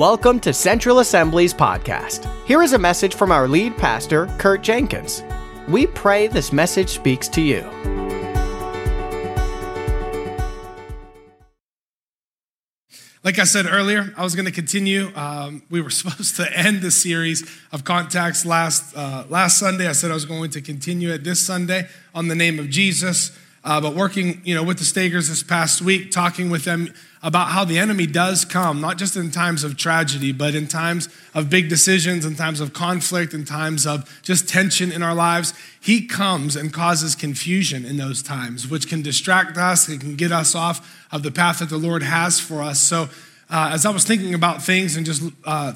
Welcome to Central Assemblies Podcast. Here is a message from our lead pastor, Kurt Jenkins. We pray this message speaks to you. Like I said earlier, I was going to continue. We were supposed to end the series of contacts last Sunday. I said I was going to continue it this Sunday on the name of Jesus. But working, with the Stagers this past week, talking with them about how the enemy does come, not just in times of tragedy, but in times of big decisions, in times of conflict, in times of just tension in our lives. He comes and causes confusion in those times, which can distract us. It can get us off of the path that the Lord has for us. So as I was thinking about things and just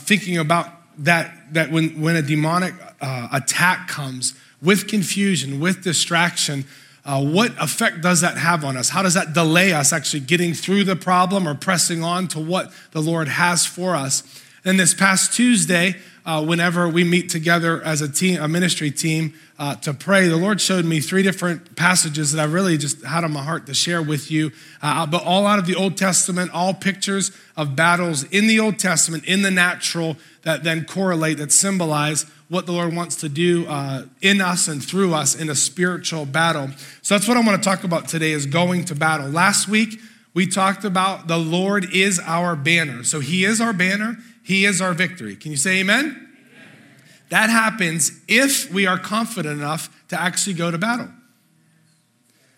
thinking about that when a demonic attack comes with confusion, with distraction, what effect does that have on us? How does that delay us actually getting through the problem or pressing on to what the Lord has for us? And this past Tuesday, whenever we meet together as a team, a ministry team, to pray, the Lord showed me three different passages that I really just had on my heart to share with you, but all out of the Old Testament, all pictures of battles in the Old Testament, in the natural, that then correlate, that symbolize what the Lord wants to do in us and through us in a spiritual battle. So that's what I want to talk about today, is going to battle. Last week, we talked about the Lord is our banner. So he is our banner. He is our victory. Can you say amen? Amen. That happens if we are confident enough to actually go to battle.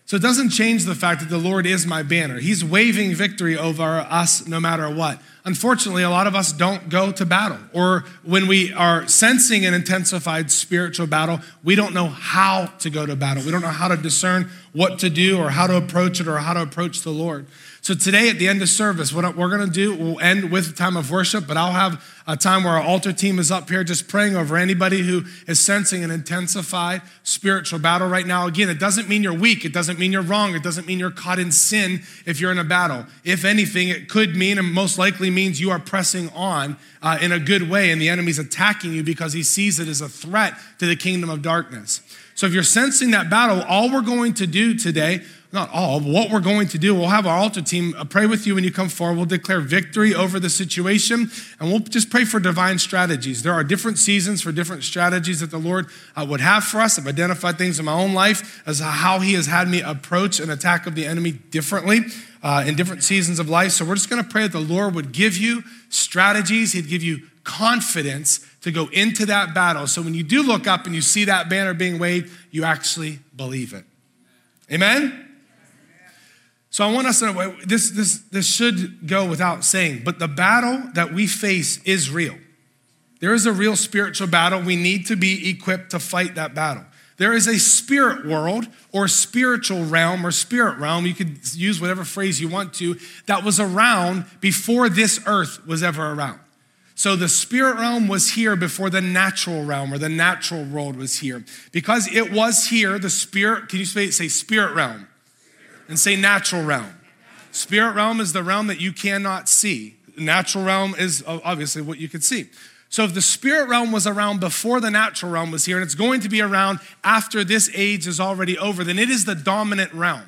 So it doesn't change the fact that the Lord is my banner. He's waving victory over us no matter what. Unfortunately, a lot of us don't go to battle, or when we are sensing an intensified spiritual battle, we don't know how to go to battle. We don't know how to discern what to do or how to approach it or how to approach the Lord. So today at the end of service, what we're going to do, we'll end with a time of worship, but I'll have a time where our altar team is up here just praying over anybody who is sensing an intensified spiritual battle right now. Again, it doesn't mean you're weak. It doesn't mean you're wrong. It doesn't mean you're caught in sin if you're in a battle. If anything, it could mean, and most likely means, you are pressing on in a good way, and the enemy's attacking you because he sees it as a threat to the kingdom of darkness. So if you're sensing that battle, all we're going to do today, not all, but what we're going to do, we'll have our altar team pray with you when you come forward. We'll declare victory over the situation, and we'll just pray for divine strategies. There are different seasons for different strategies that the Lord would have for us. I've identified things in my own life as how he has had me approach an attack of the enemy differently in different seasons of life. So we're just going to pray that the Lord would give you strategies. He'd give you confidence to go into that battle. So when you do look up and you see that banner being waved, you actually believe it. Amen? So I want us to know, this should go without saying, but the battle that we face is real. There is a real spiritual battle. We need to be equipped to fight that battle. There is a spirit world or spiritual realm or spirit realm, you could use whatever phrase you want to, that was around before this earth was ever around. So the spirit realm was here before the natural realm or the natural world was here. Because it was here, the spirit, can you say spirit realm? And say natural realm. Spirit realm is the realm that you cannot see. Natural realm is obviously what you can see. So if the spirit realm was around before the natural realm was here, and it's going to be around after this age is already over, then it is the dominant realm.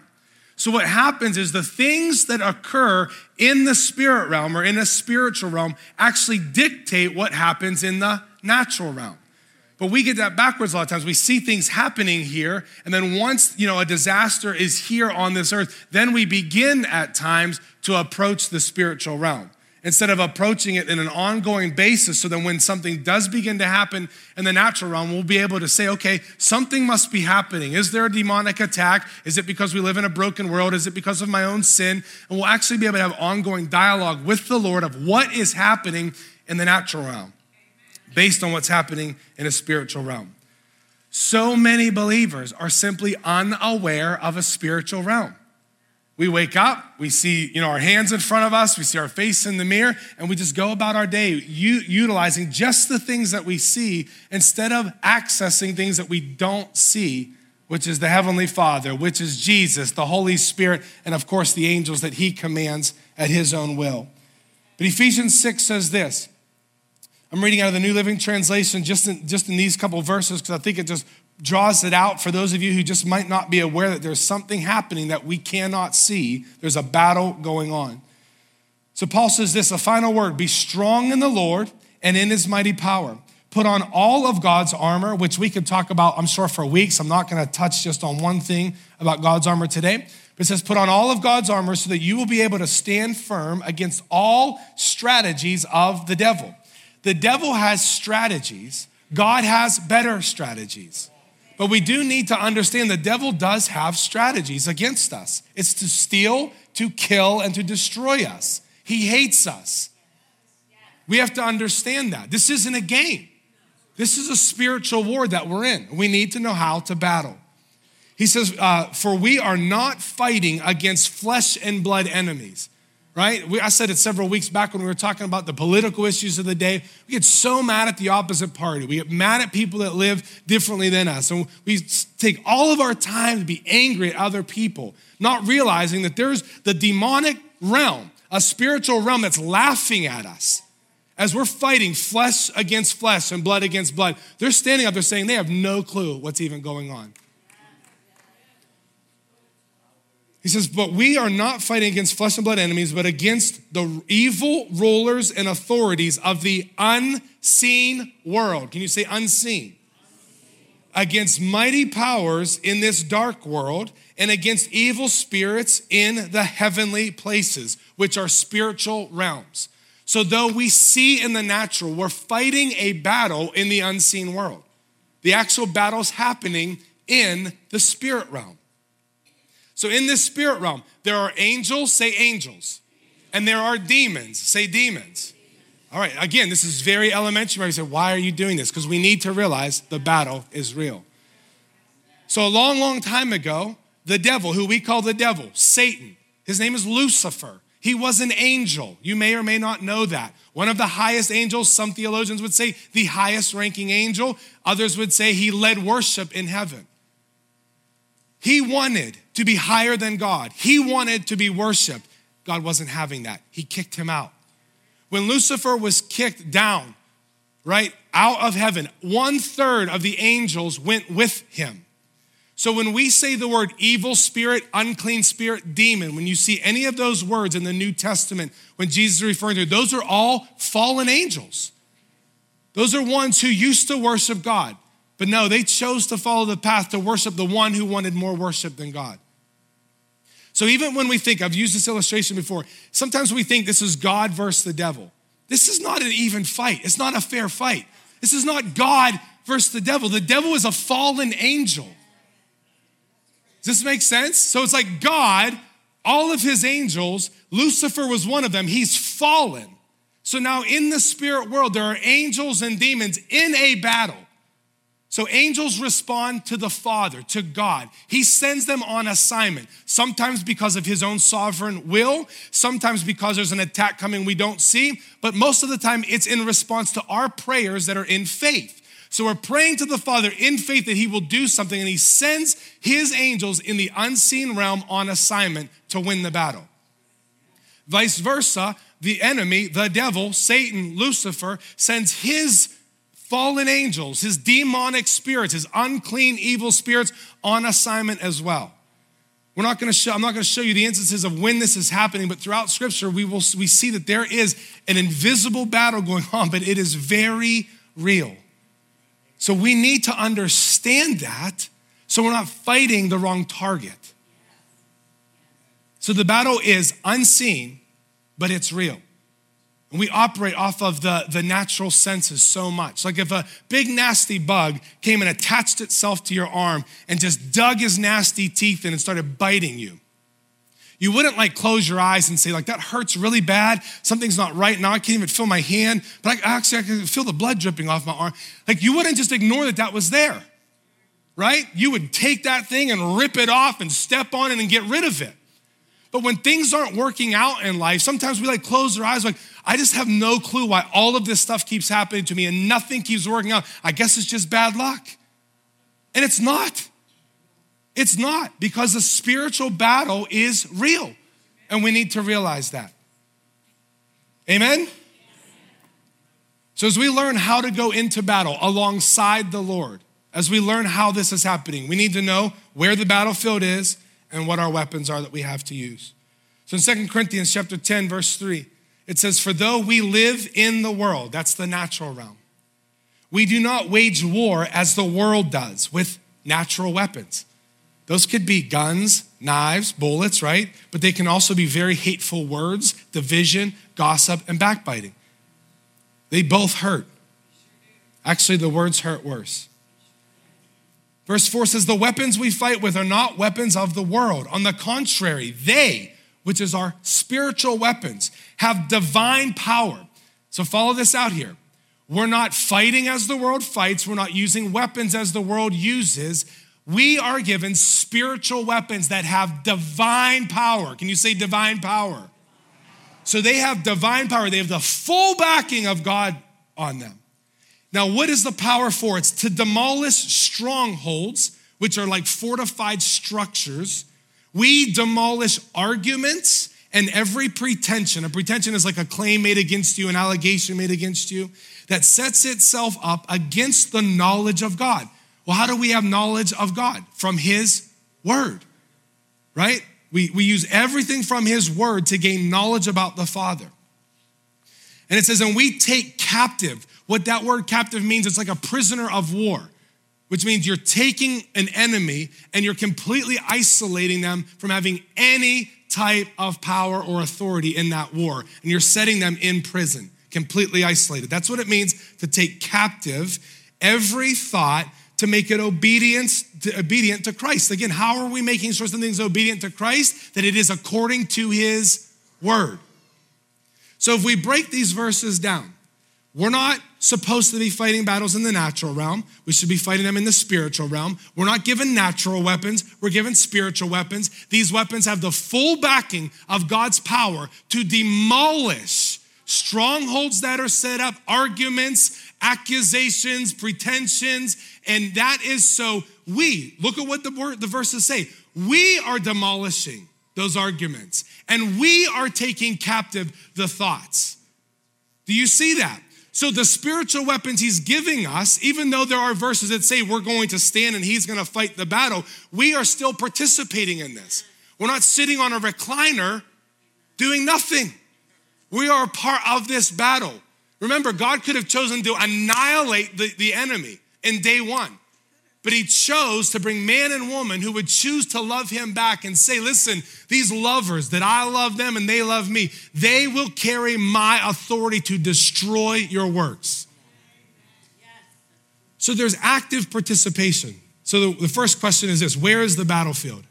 So what happens is the things that occur in the spirit realm or in a spiritual realm actually dictate what happens in the natural realm. But we get that backwards a lot of times. We see things happening here, and then once, a disaster is here on this earth, then we begin at times to approach the spiritual realm instead of approaching it in an ongoing basis, so that when something does begin to happen in the natural realm, we'll be able to say, okay, something must be happening. Is there a demonic attack? Is it because we live in a broken world? Is it because of my own sin? And we'll actually be able to have ongoing dialogue with the Lord of what is happening in the natural realm, based on what's happening in a spiritual realm. So many believers are simply unaware of a spiritual realm. We wake up, we see, our hands in front of us, we see our face in the mirror, and we just go about our day utilizing just the things that we see instead of accessing things that we don't see, which is the Heavenly Father, which is Jesus, the Holy Spirit, and of course the angels that he commands at his own will. But Ephesians 6 says this. I'm reading out of the New Living Translation just in these couple of verses, because I think it just draws it out for those of you who just might not be aware that there's something happening that we cannot see. There's a battle going on. So Paul says this, a final word, be strong in the Lord and in his mighty power. Put on all of God's armor, which we could talk about, I'm sure, for weeks. I'm not gonna touch just on one thing about God's armor today. But it says, put on all of God's armor so that you will be able to stand firm against all strategies of the devil. The devil has strategies. God has better strategies. But we do need to understand the devil does have strategies against us. It's to steal, to kill, and to destroy us. He hates us. We have to understand that. This isn't a game. This is a spiritual war that we're in. We need to know how to battle. He says, for we are not fighting against flesh and blood enemies, right? I said it several weeks back when we were talking about the political issues of the day. We get so mad at the opposite party. We get mad at people that live differently than us. And we take all of our time to be angry at other people, not realizing that there's the demonic realm, a spiritual realm that's laughing at us. As we're fighting flesh against flesh and blood against blood, they're standing up, they're saying they have no clue what's even going on. He says, but we are not fighting against flesh and blood enemies, but against the evil rulers and authorities of the unseen world. Can you say unseen? Against mighty powers in this dark world and against evil spirits in the heavenly places, which are spiritual realms. So though we see in the natural, we're fighting a battle in the unseen world. The actual battle's happening in the spirit realm. So in this spirit realm, there are angels, say angels. And there are demons, say demons. All right, again, this is very elementary. We say, why are you doing this? Because we need to realize the battle is real. So a long, long time ago, the devil, who we call the devil, Satan, his name is Lucifer. He was an angel. You may or may not know that. One of the highest angels, some theologians would say the highest ranking angel. Others would say he led worship in heaven. He wanted to be higher than God. He wanted to be worshiped. God wasn't having that. He kicked him out. When Lucifer was kicked down, right, out of heaven, 1/3 of the angels went with him. So when we say the word evil spirit, unclean spirit, demon, when you see any of those words in the New Testament, when Jesus is referring to, those are all fallen angels. Those are ones who used to worship God, but no, they chose to follow the path to worship the one who wanted more worship than God. So even when we think, I've used this illustration before, sometimes we think this is God versus the devil. This is not an even fight. It's not a fair fight. This is not God versus the devil. The devil is a fallen angel. Does this make sense? So it's like God, all of his angels, Lucifer was one of them. He's fallen. So now in the spirit world, there are angels and demons in a battle. So angels respond to the Father, to God. He sends them on assignment, sometimes because of his own sovereign will, sometimes because there's an attack coming we don't see, but most of the time it's in response to our prayers that are in faith. So we're praying to the Father in faith that he will do something, and he sends his angels in the unseen realm on assignment to win the battle. Vice versa, the enemy, the devil, Satan, Lucifer, sends his fallen angels, his demonic spirits, his unclean, evil spirits on assignment as well. I'm not going to show you the instances of when this is happening, but throughout Scripture, we see that there is an invisible battle going on, but it is very real. So we need to understand that so we're not fighting the wrong target. So the battle is unseen, but it's real. And we operate off of the natural senses so much. Like if a big nasty bug came and attached itself to your arm and just dug his nasty teeth in and started biting you, you wouldn't like close your eyes and say like, that hurts really bad. Something's not right now. I can't even feel my hand, but I can feel the blood dripping off my arm. Like you wouldn't just ignore that was there, right? You would take that thing and rip it off and step on it and get rid of it. But when things aren't working out in life, sometimes we like close our eyes. Like, I just have no clue why all of this stuff keeps happening to me and nothing keeps working out. I guess it's just bad luck. And it's not. It's not, because the spiritual battle is real, and we need to realize that. Amen? So as we learn how to go into battle alongside the Lord, as we learn how this is happening, we need to know where the battlefield is and what our weapons are that we have to use. So in 2 Corinthians chapter 10, verse 3, It says, for though we live in the world, that's the natural realm, we do not wage war as the world does with natural weapons. Those could be guns, knives, bullets, right? But they can also be very hateful words, division, gossip, and backbiting. They both hurt. Actually, the words hurt worse. Verse 4 says, the weapons we fight with are not weapons of the world. On the contrary, they, which is our spiritual weapons, have divine power. So follow this out here. We're not fighting as the world fights. We're not using weapons as the world uses. We are given spiritual weapons that have divine power. Can you say divine power? So they have divine power. They have the full backing of God on them. Now, what is the power for? It's to demolish strongholds, which are like fortified structures. We demolish arguments and every pretension. A pretension is like a claim made against you, an allegation made against you that sets itself up against the knowledge of God. Well, how do we have knowledge of God? From his word, right? We use everything from his word to gain knowledge about the Father. And it says, and we take captive. What that word captive means, it's like a prisoner of war, which means you're taking an enemy and you're completely isolating them from having any type of power or authority in that war. And you're setting them in prison, completely isolated. That's what it means to take captive every thought to make it obedient to Christ. Again, how are we making sure something's obedient to Christ? That it is according to his word. So if we break these verses down, we're not supposed to be fighting battles in the natural realm. We should be fighting them in the spiritual realm. We're not given natural weapons. We're given spiritual weapons. These weapons have the full backing of God's power to demolish strongholds that are set up, arguments, accusations, pretensions, and that is so we, look at what the verses say. We are demolishing those arguments and we are taking captive the thoughts. Do you see that? So the spiritual weapons he's giving us, even though there are verses that say we're going to stand and he's going to fight the battle, we are still participating in this. We're not sitting on a recliner doing nothing. We are a part of this battle. Remember, God could have chosen to annihilate the enemy in day one, but he chose to bring man and woman who would choose to love him back and say, listen, these lovers that I love them and they love me, they will carry my authority to destroy your works. Yes. So there's active participation. So the first question is this, where is the battlefield?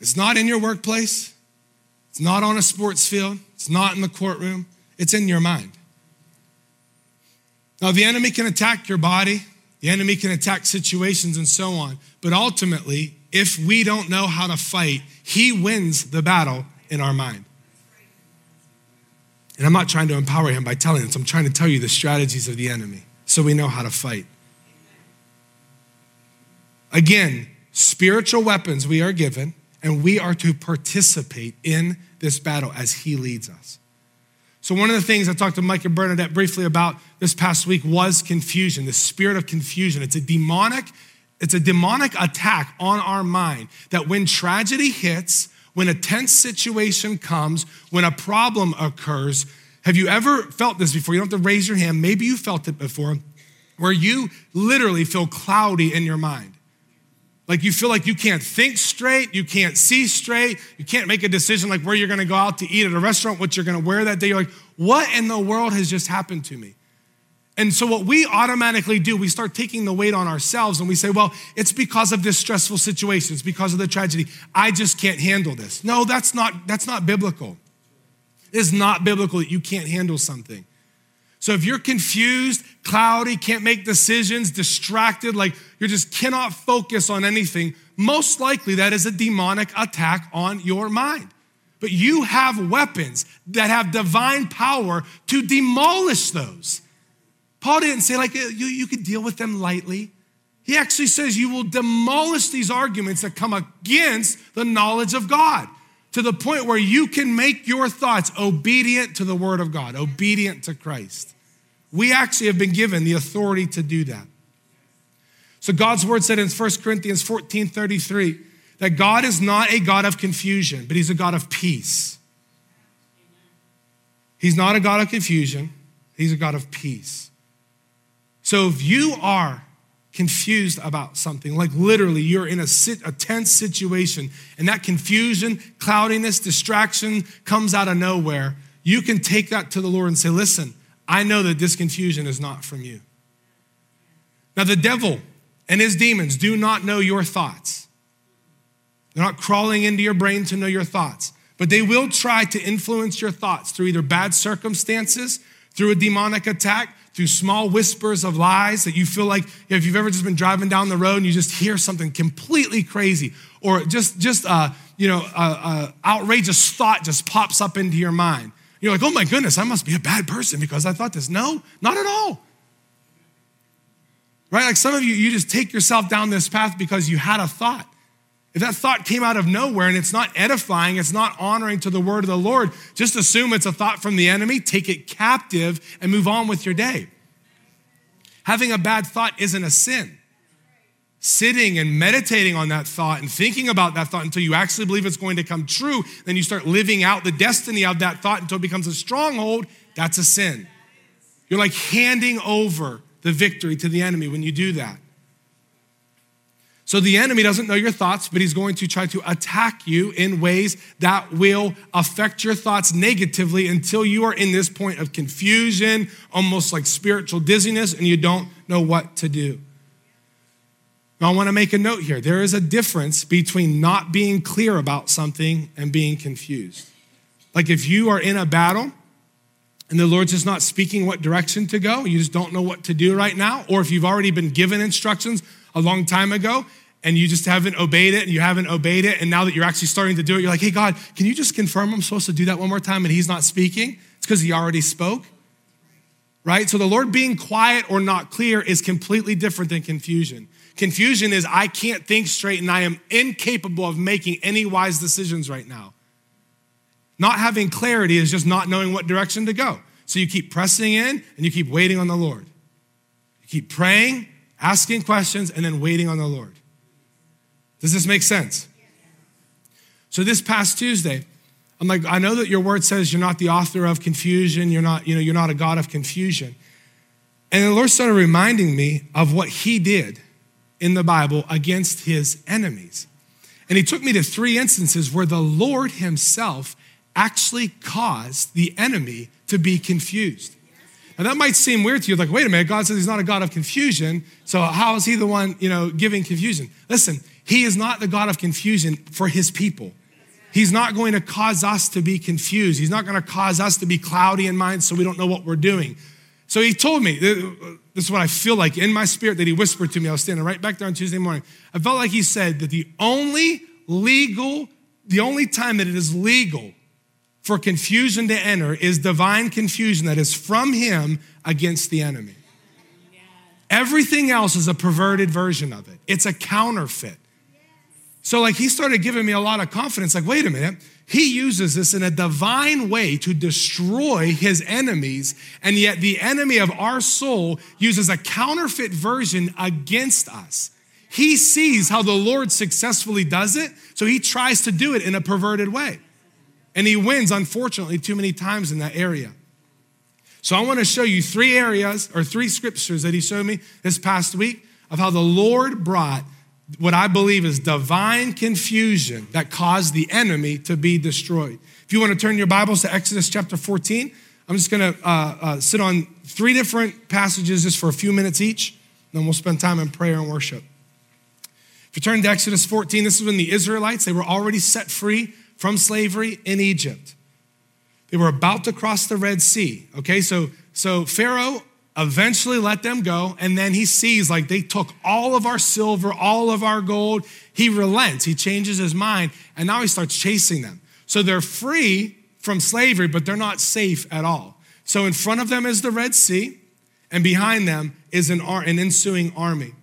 It's not in your workplace. It's not on a sports field. It's not in the courtroom. It's in your mind. Now, the enemy can attack your body. The enemy can attack situations and so on. But ultimately, if we don't know how to fight, he wins the battle in our mind. And I'm not trying to empower him by telling this. I'm trying to tell you the strategies of the enemy so we know how to fight. Again, spiritual weapons we are given, and we are to participate in this battle as he leads us. So one of the things I talked to Mike and Bernadette briefly about this past week was confusion, the spirit of confusion. It's a demonic attack on our mind that when tragedy hits, when a tense situation comes, when a problem occurs, have you ever felt this before? You don't have to raise your hand. Maybe you felt it before, where you literally feel cloudy in your mind. Like you feel like you can't think straight, you can't see straight, you can't make a decision like where you're gonna go out to eat at a restaurant, what you're gonna wear that day. You're like, what in the world has just happened to me? And so what we automatically do, we start taking the weight on ourselves and we say, well, it's because of this stressful situation, it's because of the tragedy. I just can't handle this. No, that's not biblical. It is not biblical that you can't handle something. So if you're confused, cloudy, can't make decisions, distracted, like you just cannot focus on anything, most likely that is a demonic attack on your mind. But you have weapons that have divine power to demolish those. Paul didn't say like you could deal with them lightly. He actually says you will demolish these arguments that come against the knowledge of God to the point where you can make your thoughts obedient to the word of God, obedient to Christ. We actually have been given the authority to do that. So God's word said in 1 Corinthians 14:33 that God is not a God of confusion, but he's a God of peace. He's not a God of confusion. He's a God of peace. So if you are confused about something, like literally you're in a tense situation and that confusion, cloudiness, distraction comes out of nowhere, you can take that to the Lord and say, listen, I know that this confusion is not from you. Now the devil and his demons do not know your thoughts. They're not crawling into your brain to know your thoughts, but they will try to influence your thoughts through either bad circumstances, through a demonic attack, through small whispers of lies that you feel like, if you've ever just been driving down the road and you just hear something completely crazy, or just outrageous thought just pops up into your mind. You're like, oh my goodness, I must be a bad person because I thought this. No, not at all. Right? Like some of you, you just take yourself down this path because you had a thought. If that thought came out of nowhere and it's not edifying, it's not honoring to the word of the Lord, just assume it's a thought from the enemy, take it captive and move on with your day. Having a bad thought isn't a sin. Sitting and meditating on that thought and thinking about that thought until you actually believe it's going to come true, then you start living out the destiny of that thought until it becomes a stronghold, that's a sin. You're like handing over the victory to the enemy when you do that. So the enemy doesn't know your thoughts, but he's going to try to attack you in ways that will affect your thoughts negatively until you are in this point of confusion, almost like spiritual dizziness, and you don't know what to do. Now, I want to make a note here. There is a difference between not being clear about something and being confused. Like if you are in a battle and the Lord's just not speaking what direction to go, you just don't know what to do right now, or if you've already been given instructions a long time ago and you just haven't obeyed it, and and now that you're actually starting to do it, you're like, hey God, can you just confirm I'm supposed to do that one more time? And he's not speaking. It's because he already spoke, right? So the Lord being quiet or not clear is completely different than confusion. Confusion is I can't think straight and I am incapable of making any wise decisions right now. Not having clarity is just not knowing what direction to go. So you keep pressing in and you keep waiting on the Lord. You keep praying, asking questions, and then waiting on the Lord. Does this make sense? So this past Tuesday, I'm like, I know that your word says you're not the author of confusion. You're not a God of confusion. And the Lord started reminding me of what he did in the Bible against his enemies. And he took me to three instances where the Lord himself actually caused the enemy to be confused. And that might seem weird to you, like, wait a minute, God says he's not a God of confusion, so how is he the one, giving confusion? Listen, he is not the God of confusion for his people. He's not going to cause us to be confused. He's not gonna cause us to be cloudy in mind so we don't know what we're doing. So he told me, this is what I feel like in my spirit that he whispered to me. I was standing right back there on Tuesday morning. I felt like he said that the only time that it is legal for confusion to enter is divine confusion that is from him against the enemy. Yes. Everything else is a perverted version of it. It's a counterfeit. Yes. So like he started giving me a lot of confidence, like, wait a minute, he uses this in a divine way to destroy his enemies, and yet the enemy of our soul uses a counterfeit version against us. He sees how the Lord successfully does it, so he tries to do it in a perverted way. And he wins, unfortunately, too many times in that area. So I want to show you three areas or three scriptures that he showed me this past week of how the Lord brought what I believe is divine confusion that caused the enemy to be destroyed. If you want to turn your Bibles to Exodus chapter 14, I'm just going to sit on three different passages just for a few minutes each, and then we'll spend time in prayer and worship. If you turn to Exodus 14, this is when the Israelites, they were already set free from slavery in Egypt. They were about to cross the Red Sea, okay? So Pharaoh eventually let them go, and then he sees like they took all of our silver, all of our gold. He relents, he changes his mind, and now he starts chasing them. So they're free from slavery, but they're not safe at all. So in front of them is the Red Sea, and behind them is an ensuing army.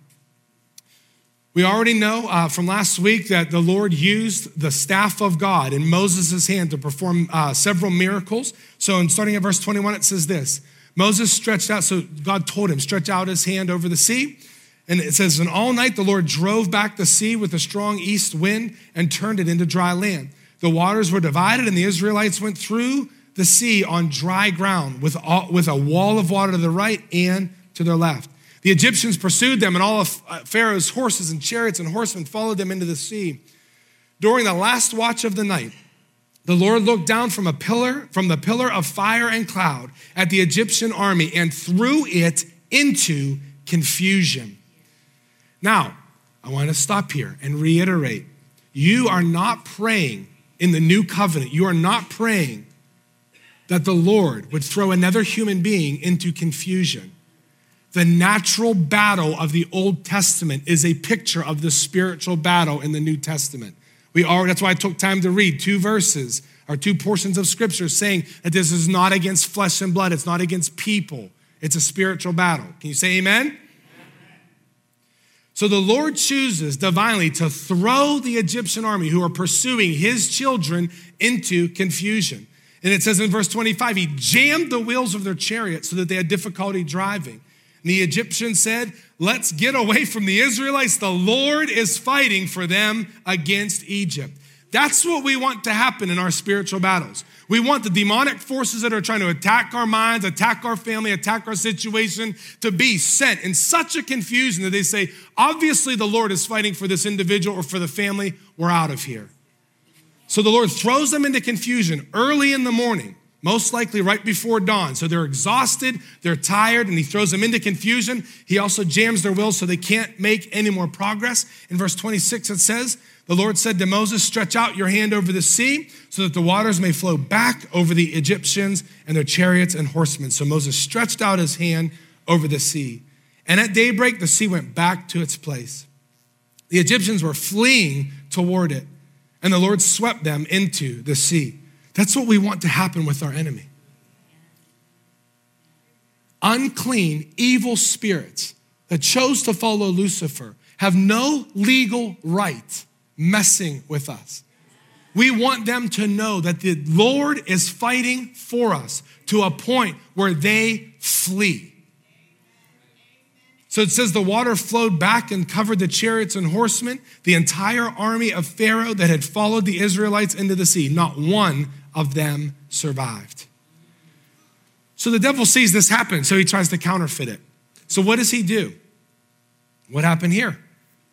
We already know from last week that the Lord used the staff of God in Moses' hand to perform several miracles. So starting at verse 21, it says this, Moses stretched out, so God told him, stretch out his hand over the sea. And it says, and all night the Lord drove back the sea with a strong east wind and turned it into dry land. The waters were divided and the Israelites went through the sea on dry ground with a wall of water to the right and to their left. The Egyptians pursued them, and all of Pharaoh's horses and chariots and horsemen followed them into the sea. During the last watch of the night, the Lord looked down from the pillar of fire and cloud at the Egyptian army and threw it into confusion. Now, I want to stop here and reiterate. You are not praying in the new covenant. You are not praying that the Lord would throw another human being into confusion. The natural battle of the Old Testament is a picture of the spiritual battle in the New Testament. That's why I took time to read two portions of scripture saying that this is not against flesh and blood. It's not against people. It's a spiritual battle. Can you say amen? Amen. So the Lord chooses divinely to throw the Egyptian army who are pursuing his children into confusion. And it says in verse 25, he jammed the wheels of their chariots so that they had difficulty driving. And the Egyptians said, let's get away from the Israelites. The Lord is fighting for them against Egypt. That's what we want to happen in our spiritual battles. We want the demonic forces that are trying to attack our minds, attack our family, attack our situation to be sent in such a confusion that they say, obviously the Lord is fighting for this individual or for the family. We're out of here. So the Lord throws them into confusion early in the morning, most likely right before dawn. So they're exhausted, they're tired, and he throws them into confusion. He also jams their wheels so they can't make any more progress. In verse 26, it says, the Lord said to Moses, stretch out your hand over the sea so that the waters may flow back over the Egyptians and their chariots and horsemen. So Moses stretched out his hand over the sea. And at daybreak, the sea went back to its place. The Egyptians were fleeing toward it, and the Lord swept them into the sea. That's what we want to happen with our enemy. Unclean, evil spirits that chose to follow Lucifer have no legal right messing with us. We want them to know that the Lord is fighting for us to a point where they flee. So it says the water flowed back and covered the chariots and horsemen, the entire army of Pharaoh that had followed the Israelites into the sea. Not one of them survived. So the devil sees this happen, so he tries to counterfeit it. So what does he do? What happened here?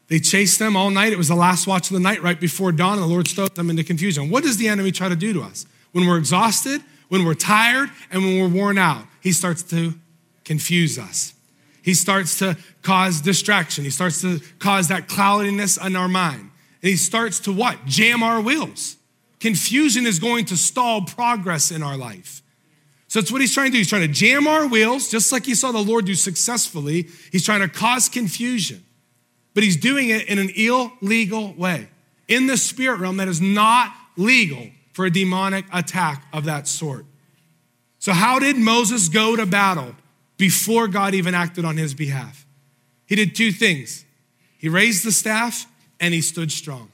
They chased them all night. It was the last watch of the night right before dawn, and the Lord threw them into confusion. What does the enemy try to do to us? When we're exhausted, when we're tired, and when we're worn out, he starts to confuse us. He starts to cause distraction. He starts to cause that cloudiness in our mind. And he starts to what? Jam our wheels. Confusion is going to stall progress in our life. So that's what he's trying to do. He's trying to jam our wheels, just like he saw the Lord do successfully. He's trying to cause confusion, but he's doing it in an illegal way, in the spirit realm that is not legal for a demonic attack of that sort. So how did Moses go to battle before God even acted on his behalf? He did two things. He raised the staff and he stood strong.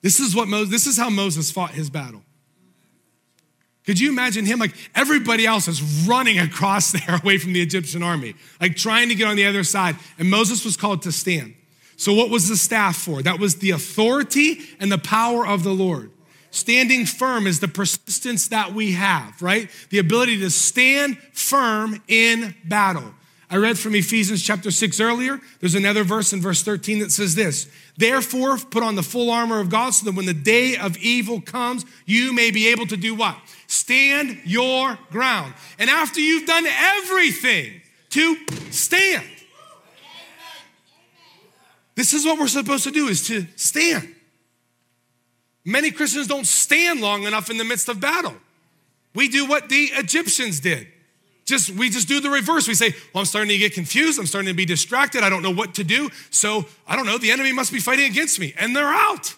This is how Moses fought his battle. Could you imagine him? Like, everybody else is running across there away from the Egyptian army, like trying to get on the other side. And Moses was called to stand. So what was the staff for? That was the authority and the power of the Lord. Standing firm is the persistence that we have, right? The ability to stand firm in battle. I read from Ephesians chapter 6 earlier. There's another verse in verse 13 that says this: therefore, put on the full armor of God so that when the day of evil comes, you may be able to do what? Stand your ground. And after you've done everything, to stand. This is what we're supposed to do, is to stand. Many Christians don't stand long enough in the midst of battle. We do what the Egyptians did. We just do the reverse. We say, well, I'm starting to get confused. I'm starting to be distracted. I don't know what to do. So I don't know. The enemy must be fighting against me. And they're out.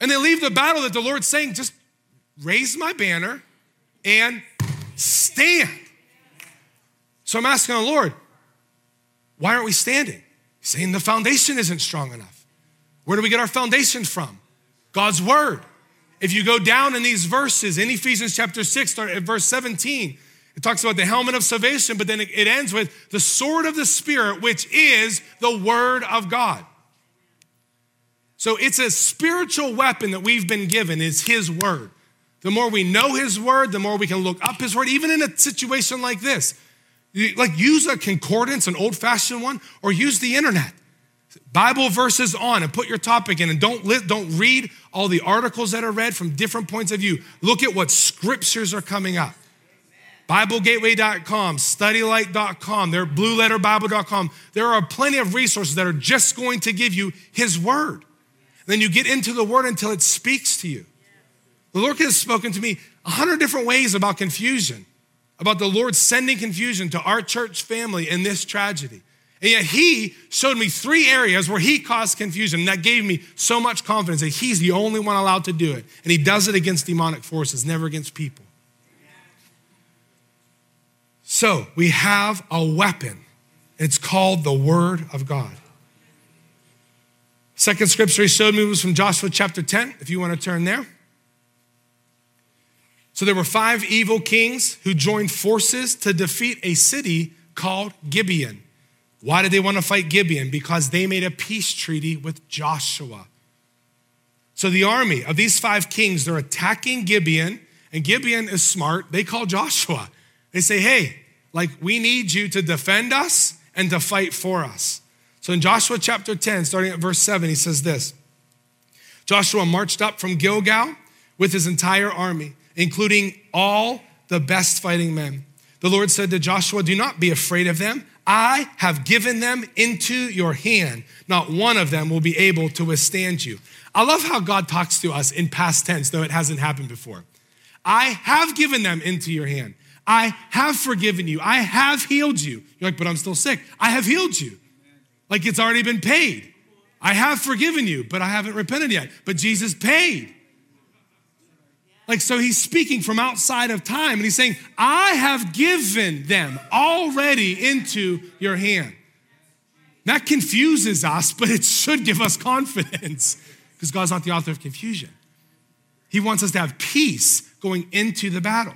And they leave the battle that the Lord's saying, just raise my banner and stand. So I'm asking the Lord, why aren't we standing? He's saying the foundation isn't strong enough. Where do we get our foundation from? God's word. If you go down in these verses, in Ephesians chapter 6, start at verse 17, It talks about the helmet of salvation, but then it ends with the sword of the Spirit, which is the word of God. So it's a spiritual weapon that we've been given is his word. The more we know his word, the more we can look up his word, even in a situation like this. Like use a concordance, an old-fashioned one, or use the internet. Bible verses on and put your topic in and don't read all the articles that are read from different points of view. Look at what scriptures are coming up. Biblegateway.com, studylight.com, blueletterbible.com. There are plenty of resources that are just going to give you his word. Then you get into the word until it speaks to you. The Lord has spoken to me 100 different ways about confusion, about the Lord sending confusion to our church family in this tragedy. And yet he showed me three areas where he caused confusion. And that gave me so much confidence that he's the only one allowed to do it. And he does it against demonic forces, never against people. So we have a weapon. It's called the word of God. Second scripture he showed me was from Joshua chapter 10, if you want to turn there. So there were 5 evil kings who joined forces to defeat a city called Gibeon. Why did they want to fight Gibeon? Because they made a peace treaty with Joshua. So the army of these 5 kings, they're attacking Gibeon, and Gibeon is smart. They call Joshua. They say, hey, we need you to defend us and to fight for us. So in Joshua chapter 10, starting at verse 7, he says this, Joshua marched up from Gilgal with his entire army, including all the best fighting men. The Lord said to Joshua, do not be afraid of them. I have given them into your hand. Not one of them will be able to withstand you. I love how God talks to us in past tense, though it hasn't happened before. I have given them into your hand. I have forgiven you. I have healed you. You're like, but I'm still sick. I have healed you. Like it's already been paid. I have forgiven you, but I haven't repented yet. But Jesus paid. So he's speaking from outside of time, and he's saying, I have given them already into your hand. That confuses us, but it should give us confidence because God's not the author of confusion. He wants us to have peace going into the battle.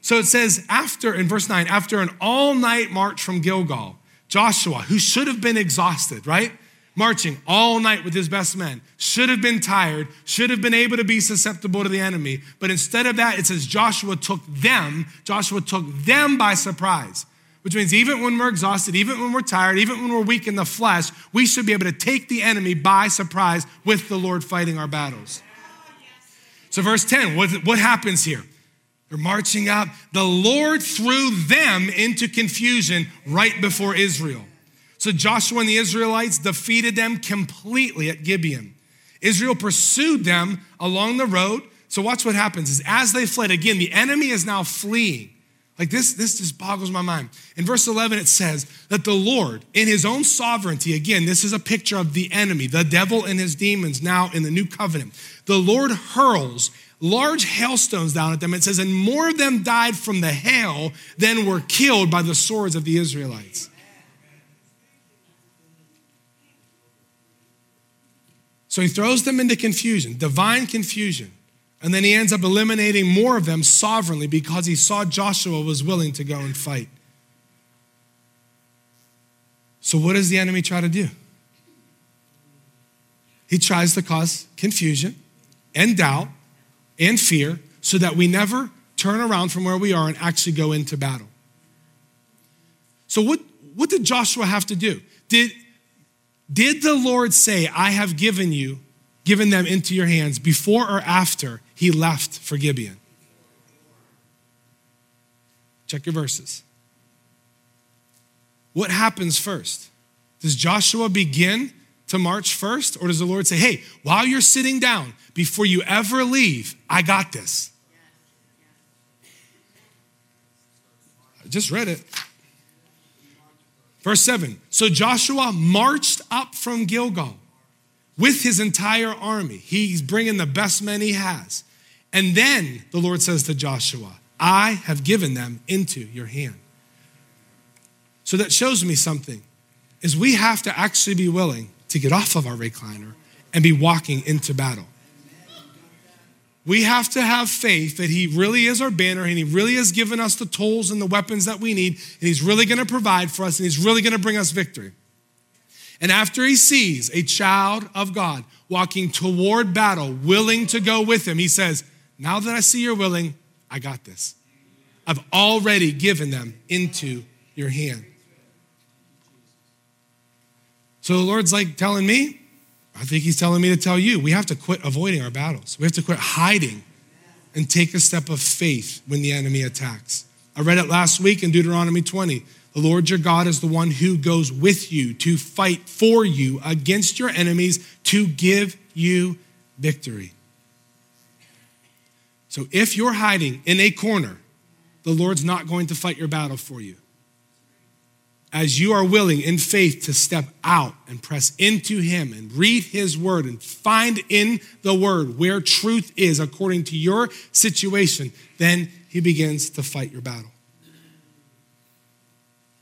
So it says in verse 9, after an all-night march from Gilgal, Joshua, who should have been exhausted, right? Marching all night with his best men, should have been tired, should have been able to be susceptible to the enemy. But instead of that, it says Joshua took them by surprise, which means even when we're exhausted, even when we're tired, even when we're weak in the flesh, we should be able to take the enemy by surprise with the Lord fighting our battles. So verse 10, what happens here? They're marching up. The Lord threw them into confusion right before Israel. So Joshua and the Israelites defeated them completely at Gibeon. Israel pursued them along the road. So watch what happens is as they fled, again, the enemy is now fleeing. This just boggles my mind. In verse 11, it says that the Lord in his own sovereignty, again, this is a picture of the enemy, the devil and his demons now in the new covenant. The Lord hurls large hailstones down at them. It says, and more of them died from the hail than were killed by the swords of the Israelites. So he throws them into confusion, divine confusion. And then he ends up eliminating more of them sovereignly because he saw Joshua was willing to go and fight. So what does the enemy try to do? He tries to cause confusion and doubt and fear so that we never turn around from where we are and actually go into battle. So what did Joshua have to do? Did the Lord say, I have given them into your hands before or after he left for Gibeon? Check your verses. What happens first? Does Joshua begin to march first? Or does the Lord say, hey, while you're sitting down, before you ever leave, I got this. I just read it. Verse 7, so Joshua marched up from Gilgal with his entire army. He's bringing the best men he has. And then the Lord says to Joshua, I have given them into your hand. So that shows me something, is we have to actually be willing to get off of our recliner and be walking into battle. We have to have faith that he really is our banner and he really has given us the tools and the weapons that we need, and he's really gonna provide for us and he's really gonna bring us victory. And after he sees a child of God walking toward battle, willing to go with him, he says, now that I see you're willing, I got this. I've already given them into your hand. So the Lord's like telling me, I think he's telling me to tell you, we have to quit avoiding our battles. We have to quit hiding and take a step of faith when the enemy attacks. I read it last week in Deuteronomy 20. The Lord your God is the one who goes with you to fight for you against your enemies to give you victory. So if you're hiding in a corner, the Lord's not going to fight your battle for you. As you are willing in faith to step out and press into him and read his word and find in the word where truth is according to your situation, then he begins to fight your battle.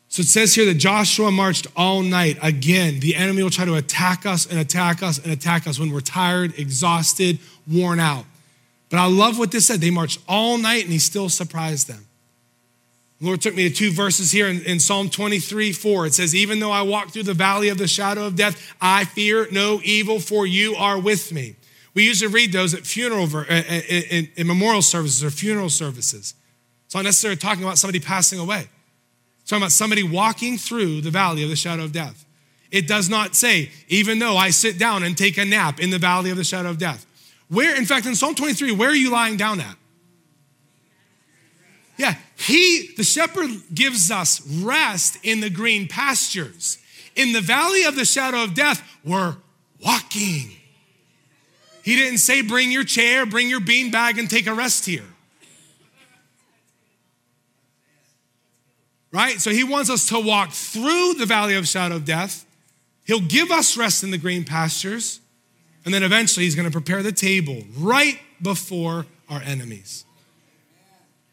So it says here that Joshua marched all night. Again, the enemy will try to attack us and attack us and attack us when we're tired, exhausted, worn out. But I love what this said. They marched all night and he still surprised them. The Lord took me to two verses here in Psalm 23:4. It says, even though I walk through the valley of the shadow of death, I fear no evil, for you are with me. We usually read those at in memorial services or funeral services. It's not necessarily talking about somebody passing away. It's talking about somebody walking through the valley of the shadow of death. It does not say, even though I sit down and take a nap in the valley of the shadow of death. Where, in fact, in Psalm 23, where are you lying down at? Yeah, the shepherd gives us rest in the green pastures. In the valley of the shadow of death, we're walking. He didn't say, bring your chair, bring your bean bag and take a rest here. Right? So he wants us to walk through the valley of shadow of death. He'll give us rest in the green pastures. And then eventually he's gonna prepare the table right before our enemies.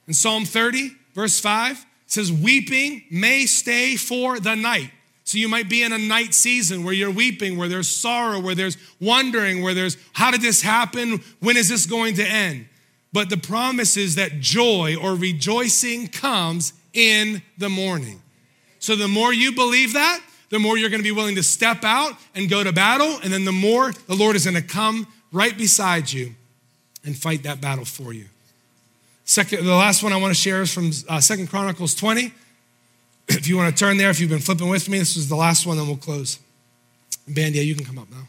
In Psalm 30, verse 5, it says, weeping may stay for the night. So you might be in a night season where you're weeping, where there's sorrow, where there's wondering, where there's, how did this happen? When is this going to end? But the promise is that joy or rejoicing comes in the morning. So the more you believe that, the more you're gonna be willing to step out and go to battle, and then the more the Lord is gonna come right beside you and fight that battle for you. The last one I want to share is from 2 Chronicles 20. If you want to turn there, if you've been flipping with me, this is the last one, then we'll close. Bandia, you can come up now.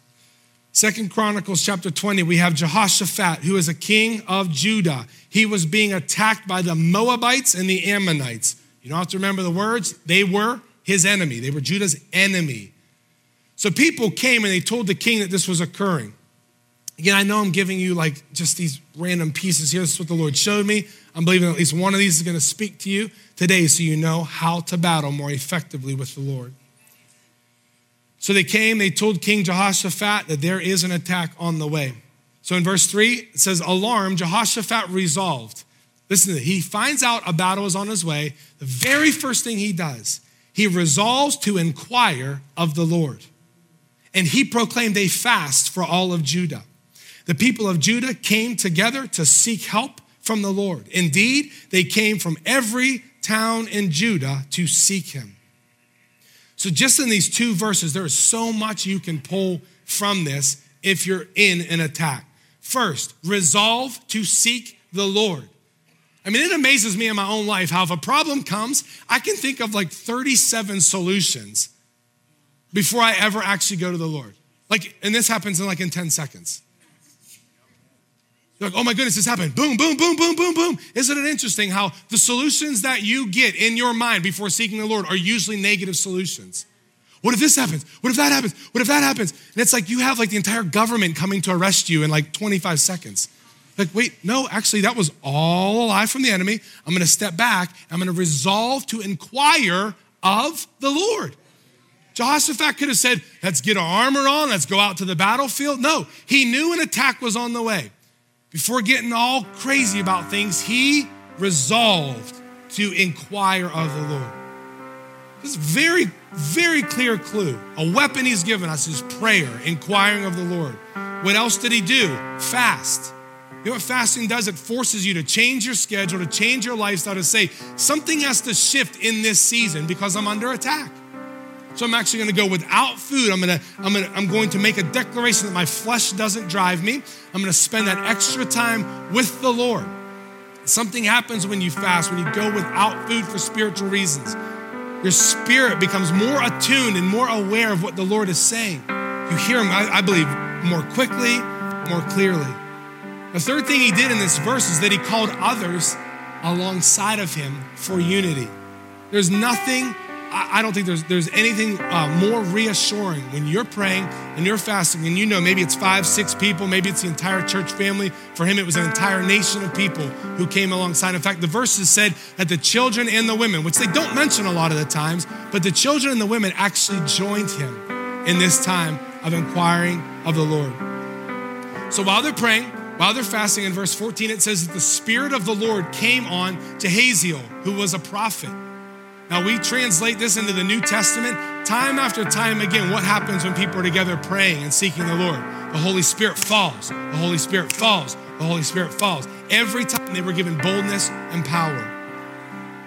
2 Chronicles chapter 20, we have Jehoshaphat, who is a king of Judah. He was being attacked by the Moabites and the Ammonites. You don't have to remember the words. They were his enemy. They were Judah's enemy. So people came and they told the king that this was occurring. Again, I know I'm giving you like just these random pieces here. This is what the Lord showed me. I'm believing at least one of these is gonna speak to you today so you know how to battle more effectively with the Lord. So they came, they told King Jehoshaphat that there is an attack on the way. So in verse 3, it says, alarmed, Jehoshaphat resolved. Listen to it. He finds out a battle is on his way. The very first thing he does, he resolves to inquire of the Lord. And he proclaimed a fast for all of Judah. The people of Judah came together to seek help from the Lord. Indeed, they came from every town in Judah to seek him. So just in these two verses, there is so much you can pull from this if you're in an attack. First, resolve to seek the Lord. I mean, it amazes me in my own life how if a problem comes, I can think of like 37 solutions before I ever actually go to the Lord. Like, and this happens in 10 seconds. You're like, oh my goodness, this happened. Boom, boom, boom, boom, boom, boom. Isn't it interesting how the solutions that you get in your mind before seeking the Lord are usually negative solutions? What if this happens? What if that happens? What if that happens? And it's like you have the entire government coming to arrest you in 25 seconds. Like, wait, no, actually that was all a lie from the enemy. I'm gonna step back. I'm gonna resolve to inquire of the Lord. Jehoshaphat could have said, let's get our armor on. Let's go out to the battlefield. No, he knew an attack was on the way. Before getting all crazy about things, he resolved to inquire of the Lord. This very, very clear clue. A weapon he's given us is prayer, inquiring of the Lord. What else did he do? Fast. You know what fasting does? It forces you to change your schedule, to change your lifestyle, to say something has to shift in this season because I'm under attack. So I'm actually gonna go without food. I'm going to make a declaration that my flesh doesn't drive me. I'm gonna spend that extra time with the Lord. Something happens when you fast, when you go without food for spiritual reasons. Your spirit becomes more attuned and more aware of what the Lord is saying. You hear him, I believe, more quickly, more clearly. The third thing he did in this verse is that he called others alongside of him for unity. There's nothing, I don't think there's anything more reassuring when you're praying and you're fasting and you know maybe it's 5-6 people, maybe it's the entire church family. For him, it was an entire nation of people who came alongside. In fact, the verses said that the children and the women, which they don't mention a lot of the times, but the children and the women actually joined him in this time of inquiring of the Lord. So while they're praying, while they're fasting, in verse 14, it says that the Spirit of the Lord came on Jahaziel, who was a prophet. Now we translate this into the New Testament time after time again. What happens when people are together praying and seeking the Lord? The Holy Spirit falls, the Holy Spirit falls, the Holy Spirit falls. Every time they were given boldness and power.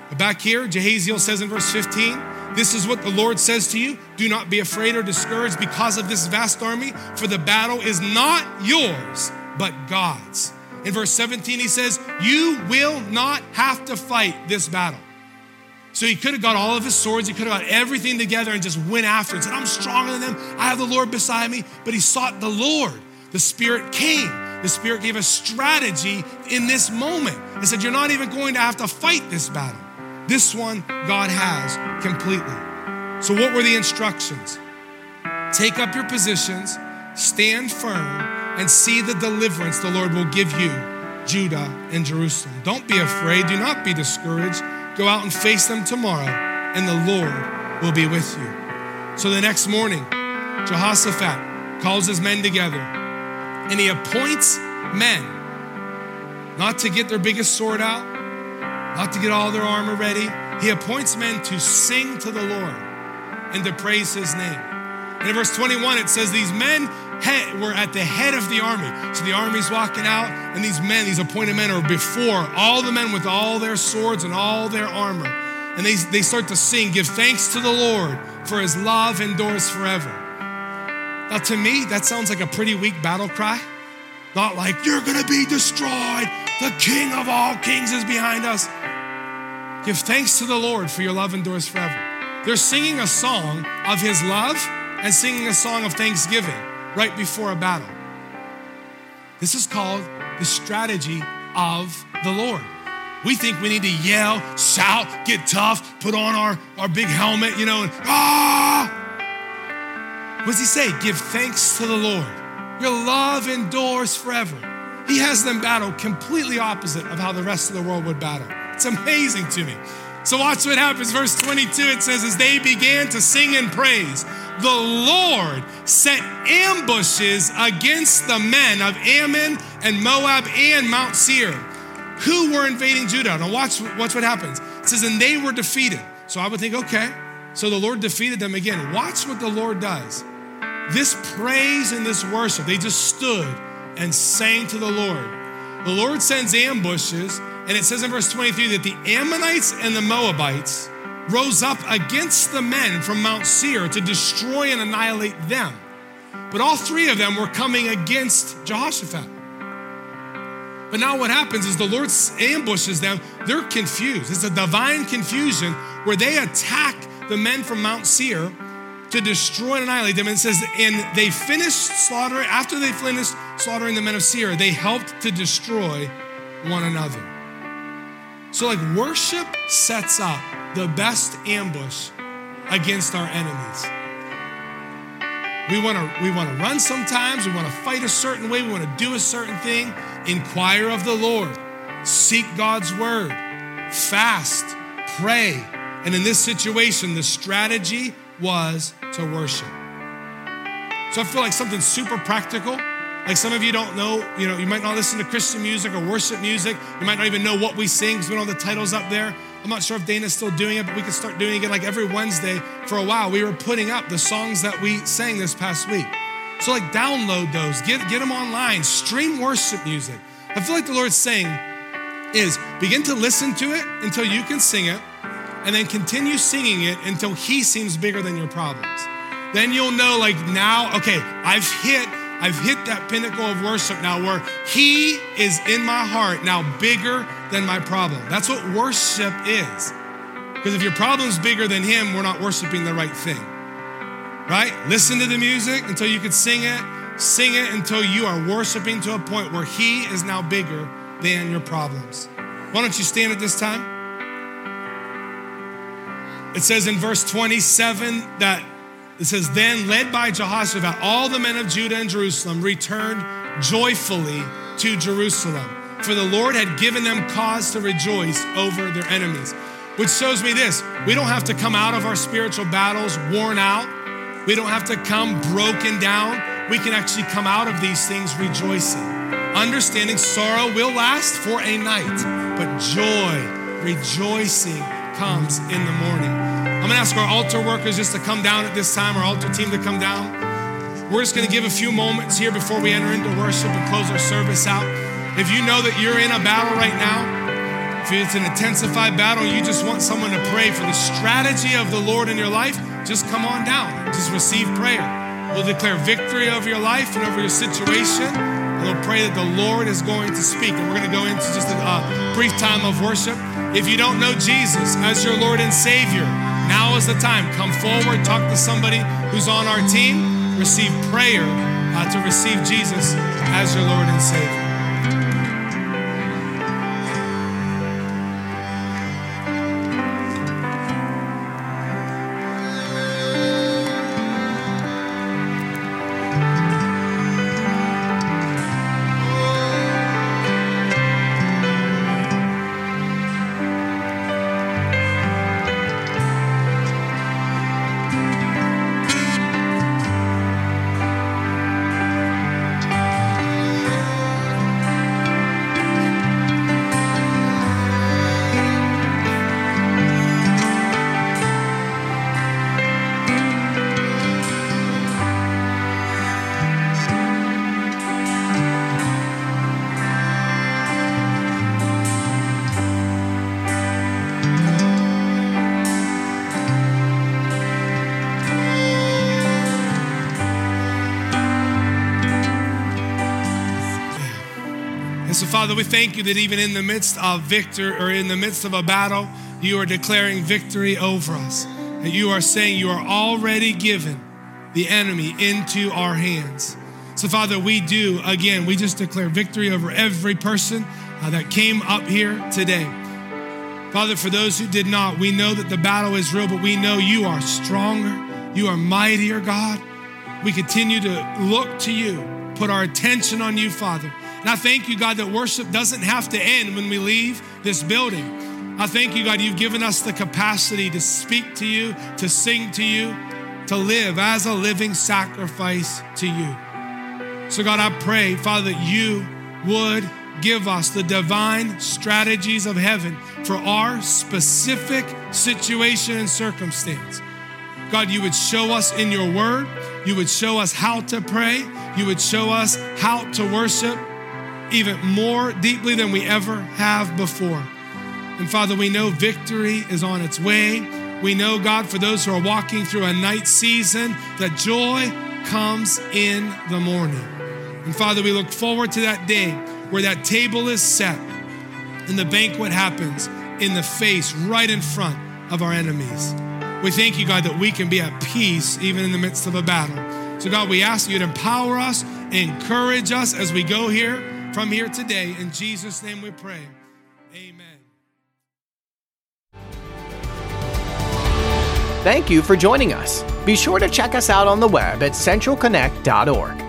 But back here, Jahaziel says in verse 15, this is what the Lord says to you. Do not be afraid or discouraged because of this vast army, for the battle is not yours, but God's. In verse 17, he says, you will not have to fight this battle. So he could have got all of his swords, he could have got everything together and just went after it. Said, I'm stronger than them, I have the Lord beside me. But he sought the Lord. The Spirit came. The Spirit gave a strategy in this moment. It said, you're not even going to have to fight this battle. This one God has completely. So what were the instructions? Take up your positions, stand firm, and see the deliverance the Lord will give you, Judah and Jerusalem. Don't be afraid, do not be discouraged. Go out and face them tomorrow, and the Lord will be with you. So the next morning, Jehoshaphat calls his men together, and he appoints men not to get their biggest sword out, not to get all their armor ready. He appoints men to sing to the Lord and to praise his name. And in verse 21, it says these men were at the head of the army. So the army's walking out, and these men, these appointed men, are before all the men with all their swords and all their armor. And they start to sing, give thanks to the Lord, for his love endures forever. Now to me, that sounds like a pretty weak battle cry. Not like, you're gonna be destroyed. The King of all kings is behind us. Give thanks to the Lord, for your love endures forever. They're singing a song of his love and singing a song of thanksgiving right before a battle. This is called the strategy of the Lord. We think we need to yell, shout, get tough, put on our big helmet, you know, and ah! What does he say? Give thanks to the Lord. Your love endures forever. He has them battle completely opposite of how the rest of the world would battle. It's amazing to me. So watch what happens. Verse 22, it says, as they began to sing and praise, the Lord set ambushes against the men of Ammon and Moab and Mount Seir, who were invading Judah. Now watch what happens. It says, and they were defeated. So I would think, okay, so the Lord defeated them again. Watch what the Lord does. This praise and this worship, they just stood and sang to the Lord. The Lord sends ambushes, and it says in verse 23 that the Ammonites and the Moabites rose up against the men from Mount Seir to destroy and annihilate them. But all three of them were coming against Jehoshaphat. But now what happens is the Lord ambushes them. They're confused. It's a divine confusion where they attack the men from Mount Seir to destroy and annihilate them. And it says, and they finished slaughtering the men of Seir, they helped to destroy one another. So like worship sets up the best ambush against our enemies. We want to run sometimes, we want to fight a certain way, we want to do a certain thing. Inquire of the Lord, seek God's word, fast, pray. And in this situation, the strategy was to worship. So I feel like something super practical. Like some of you don't know, you know, you might not listen to Christian music or worship music. You might not even know what we sing because we don't have the titles up there. I'm not sure if Dana's still doing it, but we could start doing it again. Like every Wednesday for a while, we were putting up the songs that we sang this past week. So like download those, get them online, stream worship music. I feel like the Lord's saying is begin to listen to it until you can sing it, and then continue singing it until he seems bigger than your problems. Then you'll know, like, now, okay, I've hit that pinnacle of worship now where he is in my heart now bigger than my problem. That's what worship is. Because if your problem's bigger than him, we're not worshiping the right thing, right? Listen to the music until you can sing it until you are worshiping to a point where he is now bigger than your problems. Why don't you stand at this time? It says in verse 27 that it says, then led by Jehoshaphat, all the men of Judah and Jerusalem returned joyfully to Jerusalem, for the Lord had given them cause to rejoice over their enemies. Which shows me this, we don't have to come out of our spiritual battles worn out. We don't have to come broken down. We can actually come out of these things rejoicing. Understanding sorrow will last for a night, but joy, rejoicing comes in the morning. I'm gonna ask our altar workers just to come down at this time, our altar team to come down. We're just gonna give a few moments here before we enter into worship and close our service out. If you know that you're in a battle right now, if it's an intensified battle, you just want someone to pray for the strategy of the Lord in your life, just come on down, just receive prayer. We'll declare victory over your life and over your situation, and we'll pray that the Lord is going to speak. And we're gonna go into just a brief time of worship. If you don't know Jesus as your Lord and Savior, now is the time. Come forward, talk to somebody who's on our team, receive prayer to receive Jesus as your Lord and Savior. Father, we thank you that even in the midst of a battle, you are declaring victory over us. That you are saying you are already given the enemy into our hands. So Father, we just declare victory over every person that came up here today. Father, for those who did not, we know that the battle is real, but we know you are stronger, you are mightier, God. We continue to look to you, put our attention on you, Father. And I thank you, God, that worship doesn't have to end when we leave this building. I thank you, God, you've given us the capacity to speak to you, to sing to you, to live as a living sacrifice to you. So God, I pray, Father, that you would give us the divine strategies of heaven for our specific situation and circumstance. God, you would show us in your word. You would show us how to pray. You would show us how to worship even more deeply than we ever have before. And Father, we know victory is on its way. We know, God, for those who are walking through a night season, that joy comes in the morning. And Father, we look forward to that day where that table is set and the banquet happens in the face, right in front of our enemies. We thank you, God, that we can be at peace even in the midst of a battle. So God, we ask you to empower us, encourage us as we go here from here today. In Jesus' name we pray. Amen. Thank you for joining us. Be sure to check us out on the web at centralconnect.org.